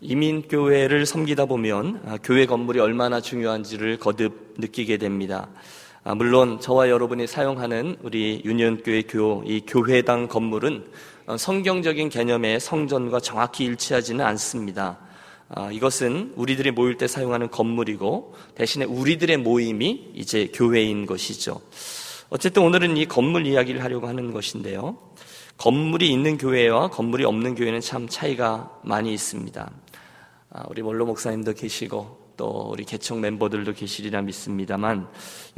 이민교회를 섬기다 보면 교회 건물이 얼마나 중요한지를 거듭 느끼게 됩니다. 물론 저와 여러분이 사용하는 우리 유년교회 이 교회당 건물은 성경적인 개념의 성전과 정확히 일치하지는 않습니다. 이것은 우리들이 모일 때 사용하는 건물이고 대신에 우리들의 모임이 이제 교회인 것이죠. 어쨌든 오늘은 이 건물 이야기를 하려고 하는 것인데요. 건물이 있는 교회와 건물이 없는 교회는 참 차이가 많이 있습니다. 우리 원로 목사님도 계시고 또 우리 개척 멤버들도 계시리라 믿습니다만,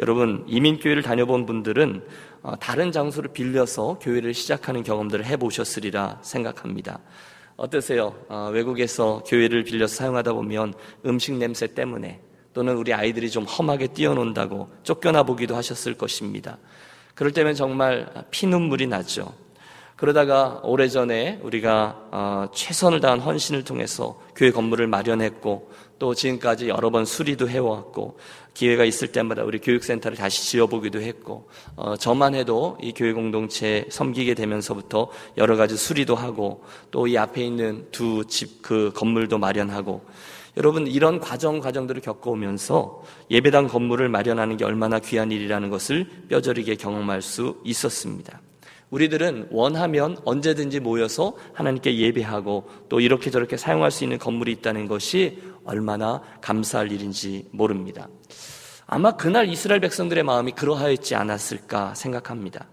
여러분 이민교회를 다녀본 분들은 다른 장소를 빌려서 교회를 시작하는 경험들을 해보셨으리라 생각합니다. 어떠세요? 외국에서 교회를 빌려서 사용하다 보면 음식 냄새 때문에 또는 우리 아이들이 좀 험하게 뛰어논다고 쫓겨나 보기도 하셨을 것입니다. 그럴 때면 정말 피눈물이 나죠. 그러다가 오래전에 우리가 최선을 다한 헌신을 통해서 교회 건물을 마련했고 또 지금까지 여러 번 수리도 해왔고 기회가 있을 때마다 우리 교육센터를 다시 지어보기도 했고 저만 해도 이 교회 공동체 섬기게 되면서부터 여러 가지 수리도 하고 또 이 앞에 있는 두 집 그 건물도 마련하고, 여러분 이런 과정들을 겪어오면서 예배당 건물을 마련하는 게 얼마나 귀한 일이라는 것을 뼈저리게 경험할 수 있었습니다. 우리들은 원하면 언제든지 모여서 하나님께 예배하고 또 이렇게 저렇게 사용할 수 있는 건물이 있다는 것이 얼마나 감사할 일인지 모릅니다. 아마 그날 이스라엘 백성들의 마음이 그러하였지 않았을까 생각합니다.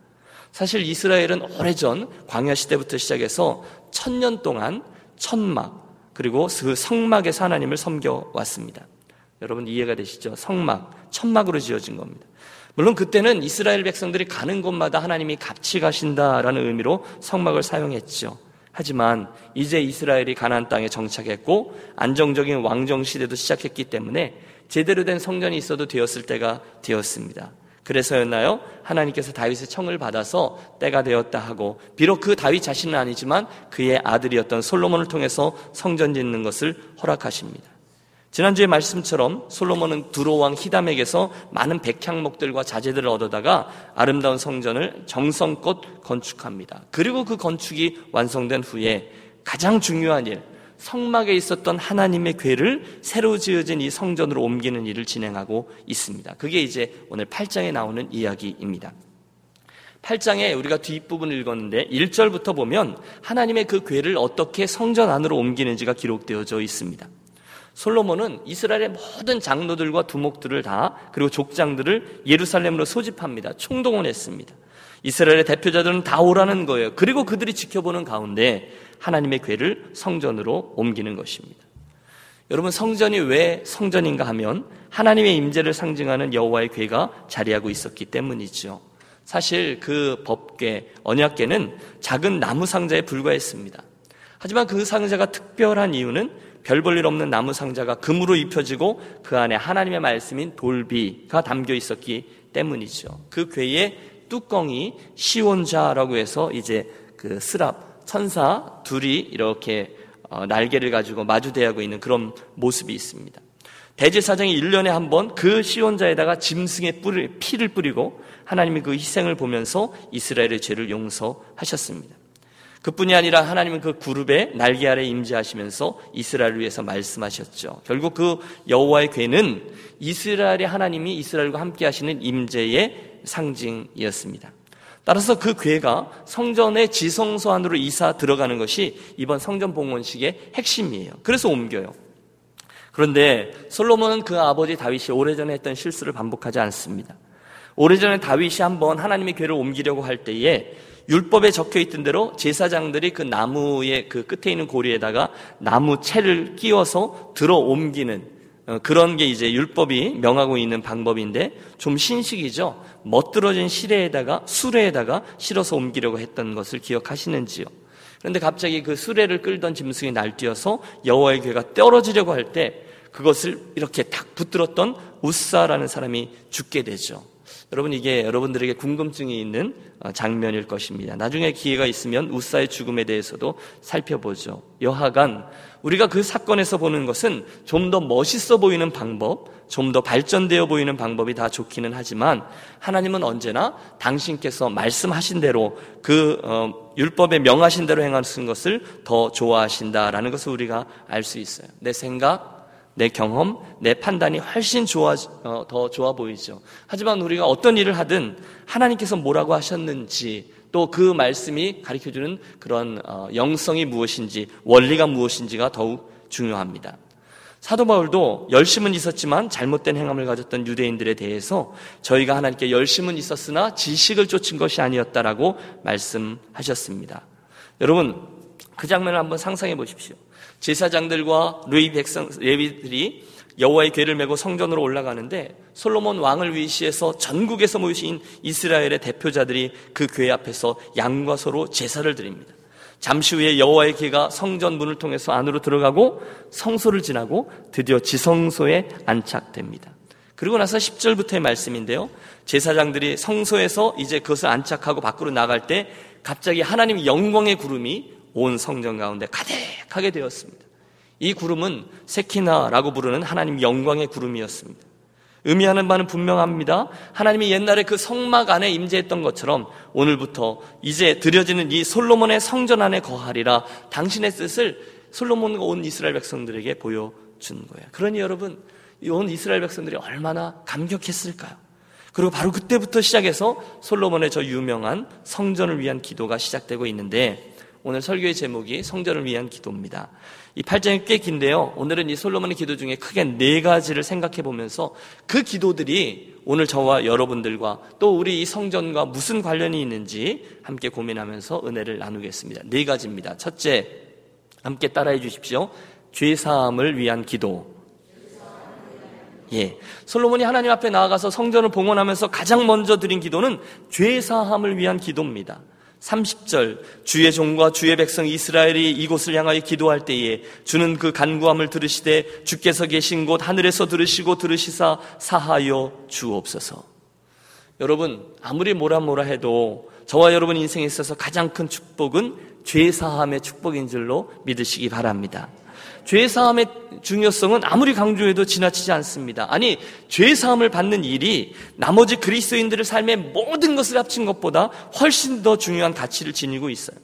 사실 이스라엘은 오래전 광야 시대부터 시작해서 1000년 동안 천막 그리고 그 성막에서 하나님을 섬겨왔습니다. 여러분 이해가 되시죠? 성막, 천막으로 지어진 겁니다. 물론 그때는 이스라엘 백성들이 가는 곳마다 하나님이 같이 가신다라는 의미로 성막을 사용했죠. 하지만 이제 이스라엘이 가나안 땅에 정착했고 안정적인 왕정 시대도 시작했기 때문에 제대로 된 성전이 있어도 되었을 때가 되었습니다. 그래서였나요? 하나님께서 다윗의 청을 받아서 때가 되었다 하고, 비록 그 다윗 자신은 아니지만 그의 아들이었던 솔로몬을 통해서 성전 짓는 것을 허락하십니다. 지난주에 말씀처럼 솔로몬은 두로왕 히담에게서 많은 백향목들과 자재들을 얻어다가 아름다운 성전을 정성껏 건축합니다. 그리고 그 건축이 완성된 후에 가장 중요한 일, 성막에 있었던 하나님의 궤를 새로 지어진 이 성전으로 옮기는 일을 진행하고 있습니다. 그게 이제 오늘 8장에 나오는 이야기입니다. 8장에 우리가 뒷부분을 읽었는데 1절부터 보면 하나님의 그 궤를 어떻게 성전 안으로 옮기는지가 기록되어져 있습니다. 솔로몬은 이스라엘의 모든 장로들과 두목들을 다, 그리고 족장들을 예루살렘으로 소집합니다. 총동원했습니다. 이스라엘의 대표자들은 다 오라는 거예요. 그리고 그들이 지켜보는 가운데 하나님의 궤를 성전으로 옮기는 것입니다. 여러분 성전이 왜 성전인가 하면 하나님의 임재를 상징하는 여호와의 궤가 자리하고 있었기 때문이죠. 사실 그 법궤, 언약궤는 작은 나무 상자에 불과했습니다. 하지만 그 상자가 특별한 이유는 별 볼 일 없는 나무 상자가 금으로 입혀지고 그 안에 하나님의 말씀인 돌비가 담겨 있었기 때문이죠. 그 궤의 뚜껑이 시온자라고 해서 이제 그 스랍, 천사 둘이 이렇게 날개를 가지고 마주대하고 있는 그런 모습이 있습니다. 대제사장이 1년에 한 번 그 시온자에다가 짐승의 피를 뿌리고 하나님이 그 희생을 보면서 이스라엘의 죄를 용서하셨습니다. 그뿐이 아니라 하나님은 그 그룹의 날개 아래 임재하시면서 이스라엘을 위해서 말씀하셨죠. 결국 그 여호와의 궤는 이스라엘의 하나님이 이스라엘과 함께 하시는 임재의 상징이었습니다. 따라서 그 궤가 성전의 지성소 안으로 이사 들어가는 것이 이번 성전 봉헌식의 핵심이에요. 그래서 옮겨요. 그런데 솔로몬은 그 아버지 다윗이 오래전에 했던 실수를 반복하지 않습니다. 오래전에 다윗이 한번 하나님의 궤를 옮기려고 할 때에 율법에 적혀있던 대로 제사장들이 그 나무의 그 끝에 있는 고리에다가 나무 채를 끼워서 들어 옮기는 그런 게 이제 율법이 명하고 있는 방법인데, 좀 신식이죠. 멋들어진 수레에다가 실어서 옮기려고 했던 것을 기억하시는지요? 그런데 갑자기 그 수레를 끌던 짐승이 날뛰어서 여호와의 궤가 떨어지려고 할 때 그것을 이렇게 딱 붙들었던 우사라는 사람이 죽게 되죠. 여러분, 이게 여러분들에게 궁금증이 있는 장면일 것입니다. 나중에 기회가 있으면 우사의 죽음에 대해서도 살펴보죠. 여하간 우리가 그 사건에서 보는 것은 좀 더 멋있어 보이는 방법, 좀 더 발전되어 보이는 방법이 다 좋기는 하지만, 하나님은 언제나 당신께서 말씀하신 대로 그 율법에 명하신 대로 행하는 것을 더 좋아하신다라는 것을 우리가 알 수 있어요. 내 생각, 내 경험, 내 판단이 훨씬 더 좋아 보이죠. 하지만 우리가 어떤 일을 하든 하나님께서 뭐라고 하셨는지, 또 그 말씀이 가르쳐주는 그런 영성이 무엇인지, 원리가 무엇인지가 더욱 중요합니다. 사도 바울도 열심은 있었지만 잘못된 행함을 가졌던 유대인들에 대해서 저희가 하나님께 열심은 있었으나 지식을 쫓은 것이 아니었다라고 말씀하셨습니다. 여러분, 그 장면을 한번 상상해 보십시오. 제사장들과 레위들이 여호와의 궤를 메고 성전으로 올라가는데, 솔로몬 왕을 위시해서 전국에서 모이신 이스라엘의 대표자들이 그 궤 앞에서 양과 소로 제사를 드립니다. 잠시 후에 여호와의 궤가 성전 문을 통해서 안으로 들어가고 성소를 지나고 드디어 지성소에 안착됩니다. 그리고 나서 10절부터의 말씀인데요, 제사장들이 성소에서 이제 그것을 안착하고 밖으로 나갈 때 갑자기 하나님 영광의 구름이 온 성전 가운데 가득하게 되었습니다. 이 구름은 세키나라고 부르는 하나님 영광의 구름이었습니다. 의미하는 바는 분명합니다. 하나님이 옛날에 그 성막 안에 임재했던 것처럼 오늘부터 이제 드려지는 이 솔로몬의 성전 안에 거하리라, 당신의 뜻을 솔로몬과 온 이스라엘 백성들에게 보여준 거예요. 그러니 여러분, 온 이스라엘 백성들이 얼마나 감격했을까요? 그리고 바로 그때부터 시작해서 솔로몬의 저 유명한 성전을 위한 기도가 시작되고 있는데, 오늘 설교의 제목이 성전을 위한 기도입니다. 이 8장이 꽤 긴데요, 오늘은 이 솔로몬의 기도 중에 크게 네 가지를 생각해 보면서 그 기도들이 오늘 저와 여러분들과 또 우리 이 성전과 무슨 관련이 있는지 함께 고민하면서 은혜를 나누겠습니다. 네 가지입니다. 첫째, 함께 따라해 주십시오. 죄사함을 위한 기도. 예, 솔로몬이 하나님 앞에 나아가서 성전을 봉헌하면서 가장 먼저 드린 기도는 죄사함을 위한 기도입니다. 30절, 주의 종과 주의 백성 이스라엘이 이곳을 향하여 기도할 때에 주는 그 간구함을 들으시되 주께서 계신 곳 하늘에서 들으시고 들으시사 사하여 주옵소서. 여러분, 아무리 뭐라 해도 저와 여러분 인생에 있어서 가장 큰 축복은 죄사함의 축복인 줄로 믿으시기 바랍니다. 죄사함의 중요성은 아무리 강조해도 지나치지 않습니다. 아니, 죄사함을 받는 일이 나머지 그리스도인들의 삶의 모든 것을 합친 것보다 훨씬 더 중요한 가치를 지니고 있어요.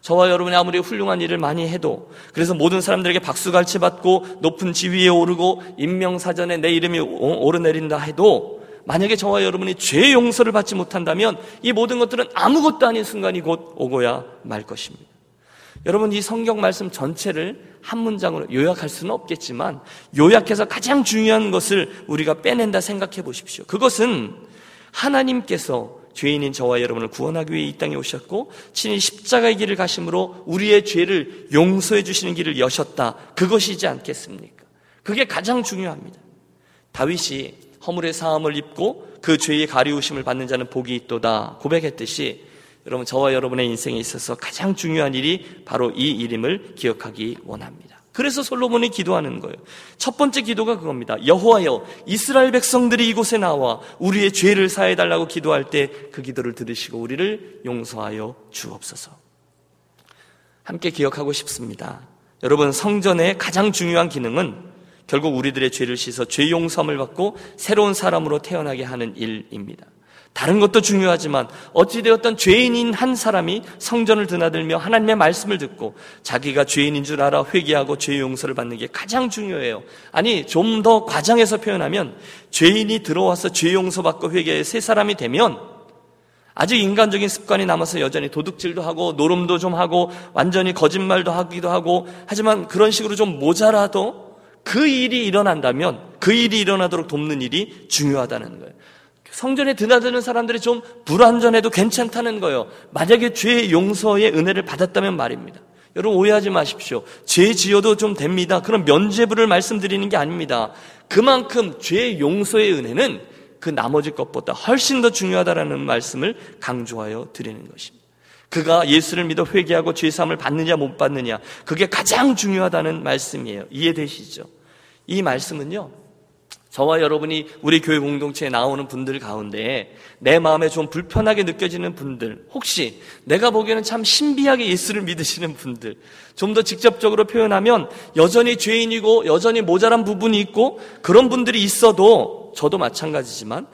저와 여러분이 아무리 훌륭한 일을 많이 해도, 그래서 모든 사람들에게 박수갈채 받고 높은 지위에 오르고 인명사전에 내 이름이 오르내린다 해도, 만약에 저와 여러분이 죄의 용서를 받지 못한다면 이 모든 것들은 아무것도 아닌 순간이 곧 오고야 말 것입니다. 여러분, 이 성경 말씀 전체를 한 문장으로 요약할 수는 없겠지만, 요약해서 가장 중요한 것을 우리가 빼낸다 생각해 보십시오. 그것은 하나님께서 죄인인 저와 여러분을 구원하기 위해 이 땅에 오셨고 친히 십자가의 길을 가심으로 우리의 죄를 용서해 주시는 길을 여셨다. 그것이지 않겠습니까? 그게 가장 중요합니다. 다윗이 허물의 사함을 입고 그 죄의 가리우심을 받는 자는 복이 있도다 고백했듯이, 여러분, 저와 여러분의 인생에 있어서 가장 중요한 일이 바로 이 일임을 기억하기 원합니다. 그래서 솔로몬이 기도하는 거예요. 첫 번째 기도가 그겁니다. 여호와여, 이스라엘 백성들이 이곳에 나와 우리의 죄를 사해달라고 기도할 때 그 기도를 들으시고 우리를 용서하여 주옵소서. 함께 기억하고 싶습니다. 여러분, 성전의 가장 중요한 기능은 결국 우리들의 죄를 씻어 죄 용서함을 받고 새로운 사람으로 태어나게 하는 일입니다. 다른 것도 중요하지만 어찌되었던 죄인인 한 사람이 성전을 드나들며 하나님의 말씀을 듣고 자기가 죄인인 줄 알아 회개하고 죄 용서를 받는 게 가장 중요해요. 아니, 좀 더 과장해서 표현하면 죄인이 들어와서 죄 용서받고 회개해 새 사람이 되면 아직 인간적인 습관이 남아서 여전히 도둑질도 하고 노름도 좀 하고 완전히 거짓말도 하기도 하고, 하지만 그런 식으로 좀 모자라도 그 일이 일어난다면 그 일이 일어나도록 돕는 일이 중요하다는 거예요. 성전에 드나드는 사람들이 좀 불완전해도 괜찮다는 거예요. 만약에 죄의 용서의 은혜를 받았다면 말입니다. 여러분, 오해하지 마십시오. 죄 지어도 좀 됩니다. 그럼 면죄부를 말씀드리는 게 아닙니다. 그만큼 죄의 용서의 은혜는 그 나머지 것보다 훨씬 더 중요하다라는 말씀을 강조하여 드리는 것입니다. 그가 예수를 믿어 회개하고 죄 사함을 받느냐 못 받느냐, 그게 가장 중요하다는 말씀이에요. 이해되시죠? 이 말씀은요, 저와 여러분이 우리 교회 공동체에 나오는 분들 가운데 내 마음에 좀 불편하게 느껴지는 분들, 혹시 내가 보기에는 참 신비하게 예수를 믿으시는 분들, 좀 더 직접적으로 표현하면 여전히 죄인이고 여전히 모자란 부분이 있고 그런 분들이 있어도, 저도 마찬가지지만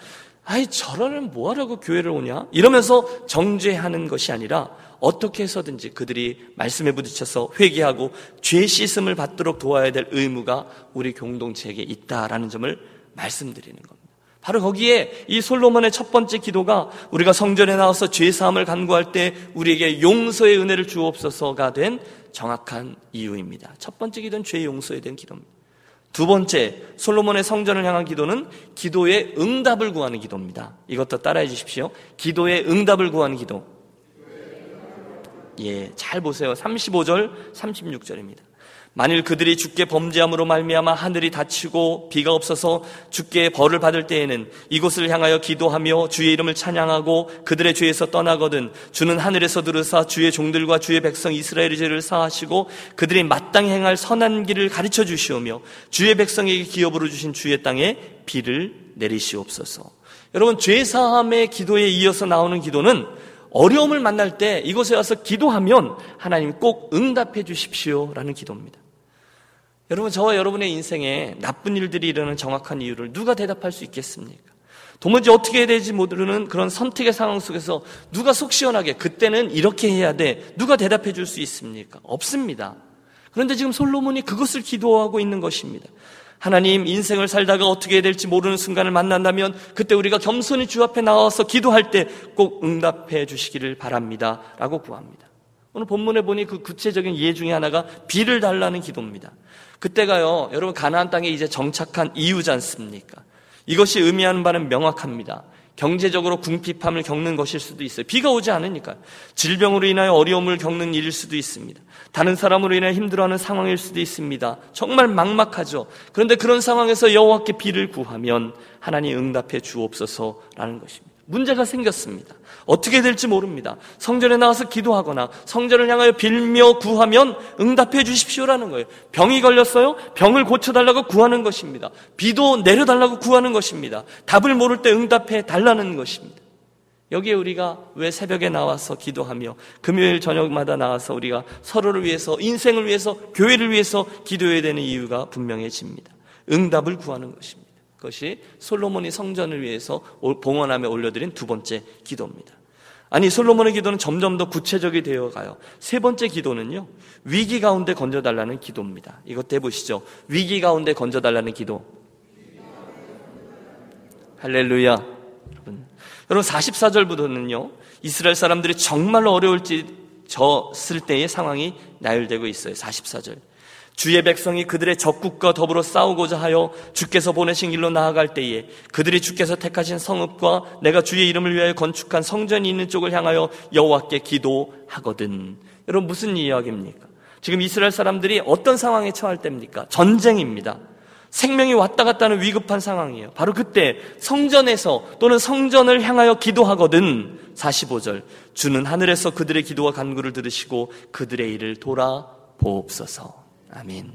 아이 저러면 뭐하려고 교회를 오냐? 이러면서 정죄하는 것이 아니라 어떻게 해서든지 그들이 말씀에 부딪혀서 회개하고 죄 씻음을 받도록 도와야 될 의무가 우리 공동체에게 있다라는 점을 말씀드리는 겁니다. 바로 거기에 이 솔로몬의 첫 번째 기도가 우리가 성전에 나와서 죄사함을 간구할 때 우리에게 용서의 은혜를 주옵소서가 된 정확한 이유입니다. 첫 번째 기도는 죄 용서에 대한 기도입니다. 두 번째, 솔로몬의 성전을 향한 기도는 기도의 응답을 구하는 기도입니다. 이것도 따라해 주십시오. 기도의 응답을 구하는 기도. 예, 잘 보세요. 35절, 36절입니다. 만일 그들이 주께 범죄함으로 말미암아 하늘이 닫히고 비가 없어서 주께 벌을 받을 때에는 이곳을 향하여 기도하며 주의 이름을 찬양하고 그들의 죄에서 떠나거든 주는 하늘에서 들으사 주의 종들과 주의 백성 이스라엘의 죄를 사하시고 그들이 마땅히 행할 선한 길을 가르쳐 주시오며 주의 백성에게 기업으로 주신 주의 땅에 비를 내리시옵소서. 여러분, 죄사함의 기도에 이어서 나오는 기도는 어려움을 만날 때 이곳에 와서 기도하면 하나님 꼭 응답해 주십시오라는 기도입니다. 여러분, 저와 여러분의 인생에 나쁜 일들이 일어나는 정확한 이유를 누가 대답할 수 있겠습니까? 도무지 어떻게 해야 될지 모르는 그런 선택의 상황 속에서 누가 속 시원하게 그때는 이렇게 해야 돼, 누가 대답해 줄 수 있습니까? 없습니다. 그런데 지금 솔로몬이 그것을 기도하고 있는 것입니다. 하나님, 인생을 살다가 어떻게 해야 될지 모르는 순간을 만난다면 그때 우리가 겸손히 주 앞에 나와서 기도할 때 꼭 응답해 주시기를 바랍니다 라고 구합니다. 오늘 본문에 보니 그 구체적인 예 중에 하나가 비를 달라는 기도입니다. 그때가요, 여러분, 가나안 땅에 이제 정착한 이유지 않습니까? 이것이 의미하는 바는 명확합니다. 경제적으로 궁핍함을 겪는 것일 수도 있어요. 비가 오지 않으니까. 질병으로 인하여 어려움을 겪는 일일 수도 있습니다. 다른 사람으로 인해 힘들어하는 상황일 수도 있습니다. 정말 막막하죠. 그런데 그런 상황에서 여호와께 비를 구하면 하나님 응답해 주옵소서라는 것입니다. 문제가 생겼습니다. 어떻게 될지 모릅니다. 성전에 나와서 기도하거나 성전을 향하여 빌며 구하면 응답해 주십시오라는 거예요. 병이 걸렸어요? 병을 고쳐달라고 구하는 것입니다. 비도 내려달라고 구하는 것입니다. 답을 모를 때 응답해 달라는 것입니다. 여기에 우리가 왜 새벽에 나와서 기도하며 금요일 저녁마다 나와서 우리가 서로를 위해서, 인생을 위해서, 교회를 위해서 기도해야 되는 이유가 분명해집니다. 응답을 구하는 것입니다. 그것이 솔로몬이 성전을 위해서 봉헌함에 올려드린 두 번째 기도입니다. 아니, 솔로몬의 기도는 점점 더 구체적이 되어가요. 세 번째 기도는요, 위기 가운데 건져달라는 기도입니다. 이것도 해보시죠. 위기 가운데 건져달라는 기도. 할렐루야. 여러분, 44절부터는요 이스라엘 사람들이 정말로 어려울 졌을 때의 상황이 나열되고 있어요. 44절, 주의 백성이 그들의 적국과 더불어 싸우고자 하여 주께서 보내신 길로 나아갈 때에 그들이 주께서 택하신 성읍과 내가 주의 이름을 위하여 건축한 성전이 있는 쪽을 향하여 여호와께 기도하거든. 여러분, 무슨 이야기입니까? 지금 이스라엘 사람들이 어떤 상황에 처할 때입니까? 전쟁입니다. 생명이 왔다 갔다 하는 위급한 상황이에요. 바로 그때 성전에서 또는 성전을 향하여 기도하거든. 45절, 주는 하늘에서 그들의 기도와 간구를 들으시고 그들의 일을 돌아보옵소서. 아멘.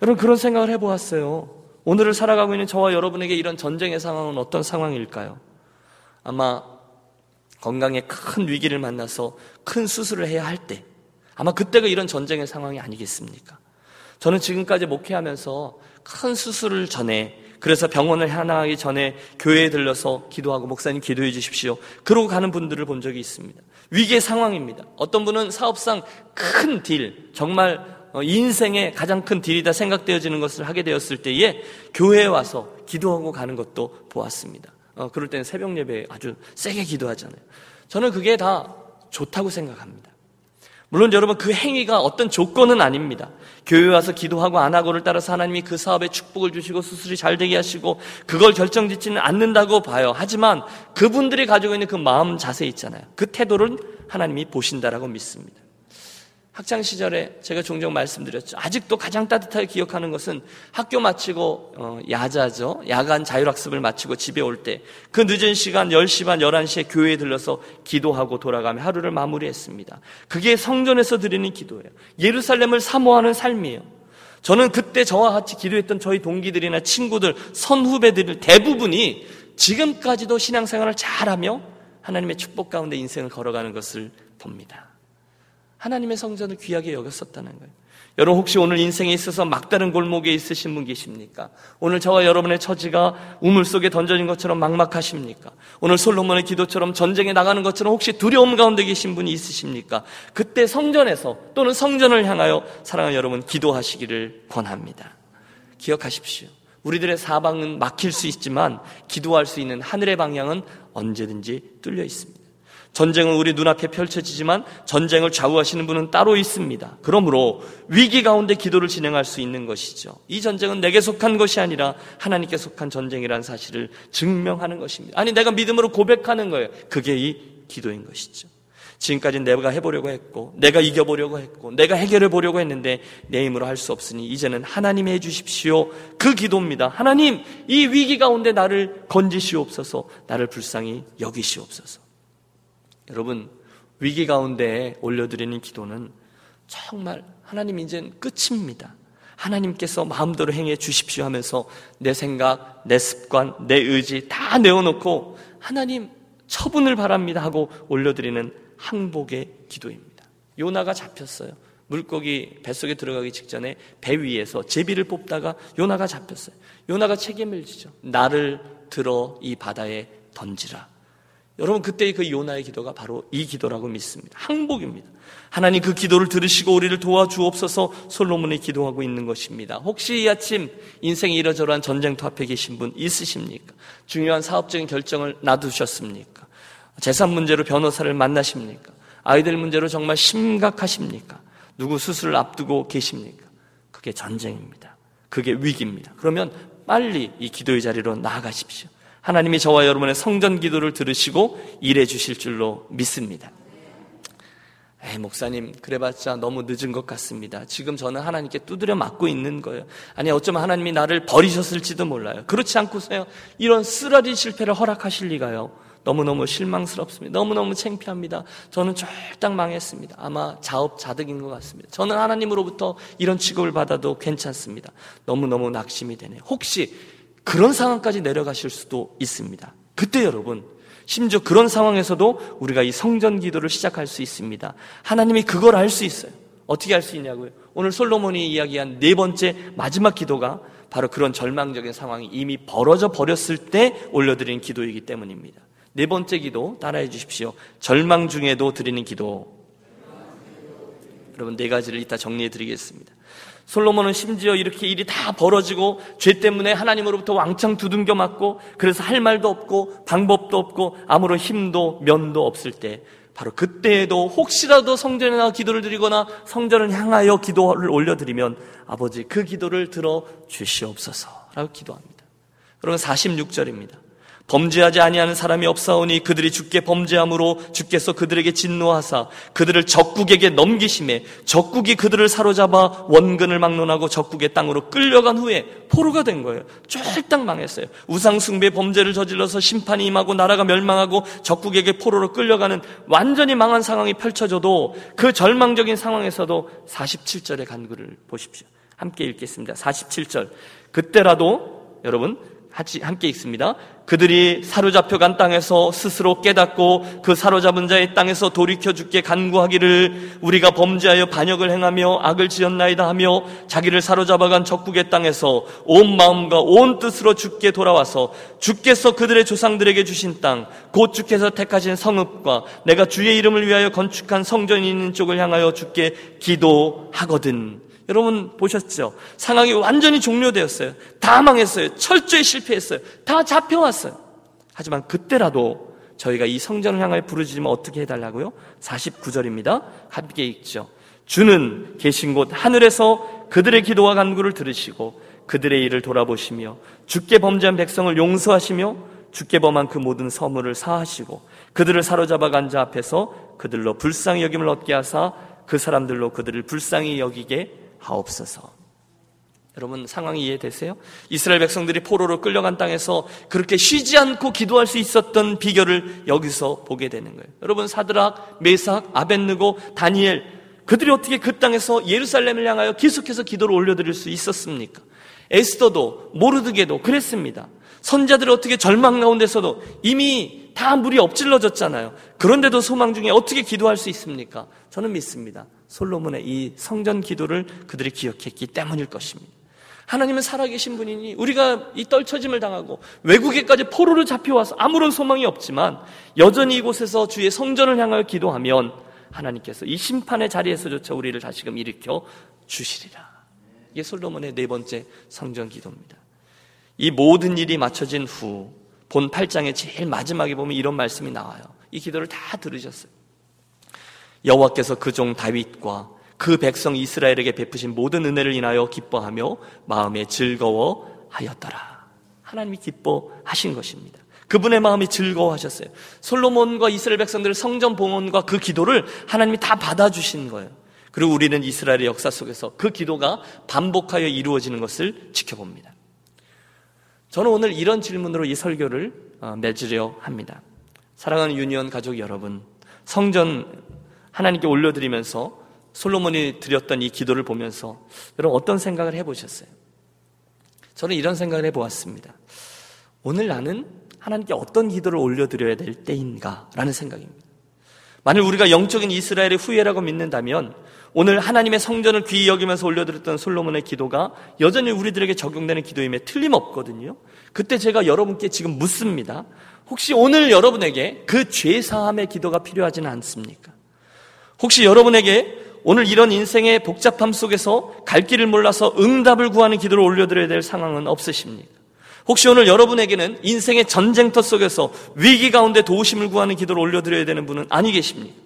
여러분, 그런 생각을 해보았어요. 오늘을 살아가고 있는 저와 여러분에게 이런 전쟁의 상황은 어떤 상황일까요? 아마 건강에 큰 위기를 만나서 큰 수술을 해야 할 때, 아마 그때가 이런 전쟁의 상황이 아니겠습니까? 저는 지금까지 목회하면서 큰 수술을 전에, 그래서 병원을 향하기 전에 교회에 들러서 기도하고 목사님 기도해 주십시오 그러고 가는 분들을 본 적이 있습니다. 위기의 상황입니다. 어떤 분은 사업상 큰 딜, 정말 인생의 가장 큰 딜이다 생각되어지는 것을 하게 되었을 때에 교회에 와서 기도하고 가는 것도 보았습니다. 그럴 때는 새벽 예배에 아주 세게 기도하잖아요. 저는 그게 다 좋다고 생각합니다. 물론 여러분, 그 행위가 어떤 조건은 아닙니다. 교회에 와서 기도하고 안 하고를 따라서 하나님이 그 사업에 축복을 주시고 수술이 잘 되게 하시고 그걸 결정짓지는 않는다고 봐요. 하지만 그분들이 가지고 있는 그 마음 자세 있잖아요. 그 태도를 하나님이 보신다라고 믿습니다. 학창시절에 제가 종종 말씀드렸죠. 아직도 가장 따뜻하게 기억하는 것은 학교 마치고 야자죠. 야간 자율학습을 마치고 집에 올 때 그 늦은 시간 10시 반, 11시에 교회에 들러서 기도하고 돌아가며 하루를 마무리했습니다. 그게 성전에서 드리는 기도예요. 예루살렘을 사모하는 삶이에요. 저는 그때 저와 같이 기도했던 저희 동기들이나 친구들, 선후배들 대부분이 지금까지도 신앙생활을 잘하며 하나님의 축복 가운데 인생을 걸어가는 것을 봅니다. 하나님의 성전을 귀하게 여겼었다는 거예요. 여러분 혹시 오늘 인생에 있어서 막다른 골목에 있으신 분 계십니까? 오늘 저와 여러분의 처지가 우물 속에 던져진 것처럼 막막하십니까? 오늘 솔로몬의 기도처럼 전쟁에 나가는 것처럼 혹시 두려움 가운데 계신 분이 있으십니까? 그때 성전에서 또는 성전을 향하여 사랑하는 여러분 기도하시기를 권합니다. 기억하십시오. 우리들의 사방은 막힐 수 있지만 기도할 수 있는 하늘의 방향은 언제든지 뚫려 있습니다. 전쟁은 우리 눈앞에 펼쳐지지만 전쟁을 좌우하시는 분은 따로 있습니다. 그러므로 위기 가운데 기도를 진행할 수 있는 것이죠. 이 전쟁은 내게 속한 것이 아니라 하나님께 속한 전쟁이라는 사실을 증명하는 것입니다. 아니 내가 믿음으로 고백하는 거예요. 그게 이 기도인 것이죠. 지금까지 내가 해보려고 했고 내가 이겨보려고 했고 내가 해결해 보려고 했는데 내 힘으로 할 수 없으니 이제는 하나님이 해주십시오. 그 기도입니다. 하나님 이 위기 가운데 나를 건지시옵소서. 나를 불쌍히 여기시옵소서. 여러분 위기 가운데에 올려드리는 기도는 정말 하나님 이제는 끝입니다. 하나님께서 마음대로 행해 주십시오 하면서 내 생각, 내 습관, 내 의지 다 내어놓고 하나님 처분을 바랍니다 하고 올려드리는 항복의 기도입니다. 요나가 잡혔어요. 물고기 뱃속에 들어가기 직전에 배 위에서 제비를 뽑다가 요나가 잡혔어요. 요나가 책임을 지죠. 나를 들어 이 바다에 던지라. 여러분 그때의 그 요나의 기도가 바로 이 기도라고 믿습니다. 항복입니다. 하나님 그 기도를 들으시고 우리를 도와주옵소서. 솔로몬이 기도하고 있는 것입니다. 혹시 이 아침 인생이 이러저러한 전쟁터 앞에 계신 분 있으십니까? 중요한 사업적인 결정을 놔두셨습니까? 재산 문제로 변호사를 만나십니까? 아이들 문제로 정말 심각하십니까? 누구 수술을 앞두고 계십니까? 그게 전쟁입니다. 그게 위기입니다. 그러면 빨리 이 기도의 자리로 나아가십시오. 하나님이 저와 여러분의 성전 기도를 들으시고 일해 주실 줄로 믿습니다. 에이 목사님 그래봤자 너무 늦은 것 같습니다. 지금 저는 하나님께 두드려 맞고 있는 거예요. 아니 어쩌면 하나님이 나를 버리셨을지도 몰라요. 그렇지 않고서요 이런 쓰라린 실패를 허락하실 리가요. 너무너무 실망스럽습니다. 너무너무 창피합니다. 저는 쫄딱 망했습니다. 아마 자업자득인 것 같습니다. 저는 하나님으로부터 이런 취급을 받아도 괜찮습니다. 너무너무 낙심이 되네요. 혹시 그런 상황까지 내려가실 수도 있습니다. 그때 여러분 심지어 그런 상황에서도 우리가 이 성전 기도를 시작할 수 있습니다. 하나님이 그걸 알 수 있어요. 어떻게 알 수 있냐고요? 오늘 솔로몬이 이야기한 네 번째 마지막 기도가 바로 그런 절망적인 상황이 이미 벌어져 버렸을 때 올려드린 기도이기 때문입니다. 네 번째 기도 따라해 주십시오. 절망 중에도 드리는 기도. 여러분 네 가지를 이따 정리해 드리겠습니다. 솔로몬은 심지어 이렇게 일이 다 벌어지고 죄 때문에 하나님으로부터 왕창 두둥겨 맞고 그래서 할 말도 없고 방법도 없고 아무런 힘도 면도 없을 때 바로 그때에도 혹시라도 성전에 나와 기도를 드리거나 성전을 향하여 기도를 올려드리면 아버지 그 기도를 들어 주시옵소서라고 기도합니다. 그러면 46절입니다. 범죄하지 아니하는 사람이 없사오니 그들이 주께 범죄함으로 주께서 그들에게 진노하사 그들을 적국에게 넘기심에 적국이 그들을 사로잡아 원근을 막론하고 적국의 땅으로 끌려간 후에 포로가 된 거예요. 쫄딱 망했어요. 우상숭배 범죄를 저질러서 심판이 임하고 나라가 멸망하고 적국에게 포로로 끌려가는 완전히 망한 상황이 펼쳐져도 그 절망적인 상황에서도 47절의 간구를 보십시오. 함께 읽겠습니다. 47절 그때라도 여러분 함께 읽습니다. 그들이 사로잡혀간 땅에서 스스로 깨닫고 그 사로잡은 자의 땅에서 돌이켜 주께 간구하기를 우리가 범죄하여 반역을 행하며 악을 지었나이다 하며 자기를 사로잡아간 적국의 땅에서 온 마음과 온 뜻으로 주께 돌아와서 주께서 그들의 조상들에게 주신 땅 곧 주께서 택하신 성읍과 내가 주의 이름을 위하여 건축한 성전이 있는 쪽을 향하여 주께 기도하거든. 여러분 보셨죠? 상황이 완전히 종료되었어요. 다 망했어요. 철저히 실패했어요. 다 잡혀왔어요. 하지만 그때라도 저희가 이 성전을 향하여 부르짖으면 어떻게 해달라고요? 49절입니다. 함께 읽죠. 주는 계신 곳 하늘에서 그들의 기도와 간구를 들으시고 그들의 일을 돌아보시며 주께 범죄한 백성을 용서하시며 주께 범한 그 모든 선물을 사하시고 그들을 사로잡아간 자 앞에서 그들로 불쌍히 여김을 얻게 하사 그 사람들로 그들을 불쌍히 여기게 하옵소서. 여러분 상황이 이해되세요? 이스라엘 백성들이 포로로 끌려간 땅에서 그렇게 쉬지 않고 기도할 수 있었던 비결을 여기서 보게 되는 거예요. 여러분 사드락, 메삭, 아벳느고, 다니엘 그들이 어떻게 그 땅에서 예루살렘을 향하여 계속해서 기도를 올려드릴 수 있었습니까? 에스더도 모르드게도 그랬습니다. 선자들이 어떻게 절망 가운데서도 이미 다 물이 엎질러졌잖아요. 그런데도 소망 중에 어떻게 기도할 수 있습니까? 저는 믿습니다. 솔로몬의 이 성전 기도를 그들이 기억했기 때문일 것입니다. 하나님은 살아계신 분이니 우리가 이 떨쳐짐을 당하고 외국에까지 포로로 잡혀와서 아무런 소망이 없지만 여전히 이곳에서 주의 성전을 향하여 기도하면 하나님께서 이 심판의 자리에서조차 우리를 다시금 일으켜 주시리라. 이게 솔로몬의 네 번째 성전 기도입니다. 이 모든 일이 마쳐진 후 본 8장의 제일 마지막에 보면 이런 말씀이 나와요. 이 기도를 다 들으셨어요. 여호와께서 그 종 다윗과 그 백성 이스라엘에게 베푸신 모든 은혜를 인하여 기뻐하며 마음에 즐거워하였더라. 하나님이 기뻐하신 것입니다. 그분의 마음이 즐거워하셨어요. 솔로몬과 이스라엘 백성들의 성전 봉헌과 그 기도를 하나님이 다 받아주신 거예요. 그리고 우리는 이스라엘의 역사 속에서 그 기도가 반복하여 이루어지는 것을 지켜봅니다. 저는 오늘 이런 질문으로 이 설교를 맺으려 합니다. 사랑하는 유니언 가족 여러분, 성전 하나님께 올려드리면서 솔로몬이 드렸던 이 기도를 보면서 여러분 어떤 생각을 해보셨어요? 저는 이런 생각을 해보았습니다. 오늘 나는 하나님께 어떤 기도를 올려드려야 될 때인가라는 생각입니다. 만일 우리가 영적인 이스라엘의 후예라고 믿는다면 오늘 하나님의 성전을 귀히 여기면서 올려드렸던 솔로몬의 기도가 여전히 우리들에게 적용되는 기도임에 틀림없거든요. 그때 제가 여러분께 지금 묻습니다. 혹시 오늘 여러분에게 그 죄사함의 기도가 필요하지는 않습니까? 혹시 여러분에게 오늘 이런 인생의 복잡함 속에서 갈 길을 몰라서 응답을 구하는 기도를 올려드려야 될 상황은 없으십니까? 혹시 오늘 여러분에게는 인생의 전쟁터 속에서 위기 가운데 도우심을 구하는 기도를 올려드려야 되는 분은 아니 계십니까?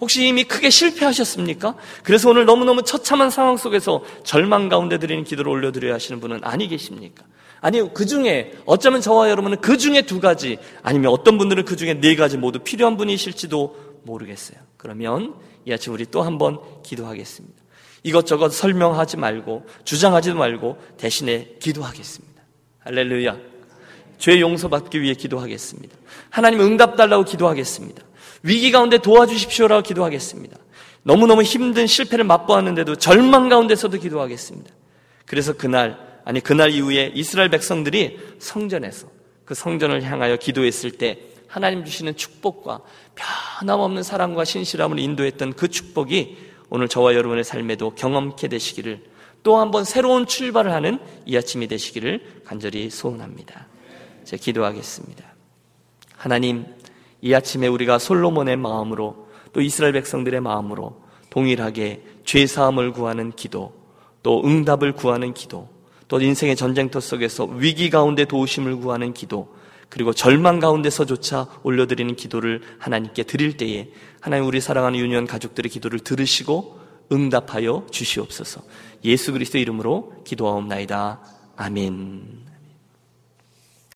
혹시 이미 크게 실패하셨습니까? 그래서 오늘 너무너무 처참한 상황 속에서 절망 가운데 드리는 기도를 올려드려야 하시는 분은 아니 계십니까? 아니요, 그 중에 어쩌면 저와 여러분은 그 중에 두 가지 아니면 어떤 분들은 그 중에 네 가지 모두 필요한 분이실지도 모르겠어요. 그러면 이 아침 우리 또 한번 기도하겠습니다. 이것저것 설명하지 말고 주장하지도 말고 대신에 기도하겠습니다. 할렐루야. 죄 용서받기 위해 기도하겠습니다. 하나님 응답 달라고 기도하겠습니다. 위기 가운데 도와주십시오라고 기도하겠습니다. 너무너무 힘든 실패를 맛보았는데도 절망 가운데서도 기도하겠습니다. 그래서 그날 이후에 이스라엘 백성들이 성전에서 그 성전을 향하여 기도했을 때 하나님 주시는 축복과 변함없는 사랑과 신실함을 인도했던 그 축복이 오늘 저와 여러분의 삶에도 경험케 되시기를, 또 한 번 새로운 출발을 하는 이 아침이 되시기를 간절히 소원합니다. 제가 기도하겠습니다. 하나님, 이 아침에 우리가 솔로몬의 마음으로 또 이스라엘 백성들의 마음으로 동일하게 죄사함을 구하는 기도, 또 응답을 구하는 기도, 또 인생의 전쟁터 속에서 위기 가운데 도우심을 구하는 기도, 그리고 절망 가운데서조차 올려드리는 기도를 하나님께 드릴 때에 하나님 우리 사랑하는 유니언 가족들의 기도를 들으시고 응답하여 주시옵소서. 예수 그리스도 이름으로 기도하옵나이다. 아멘.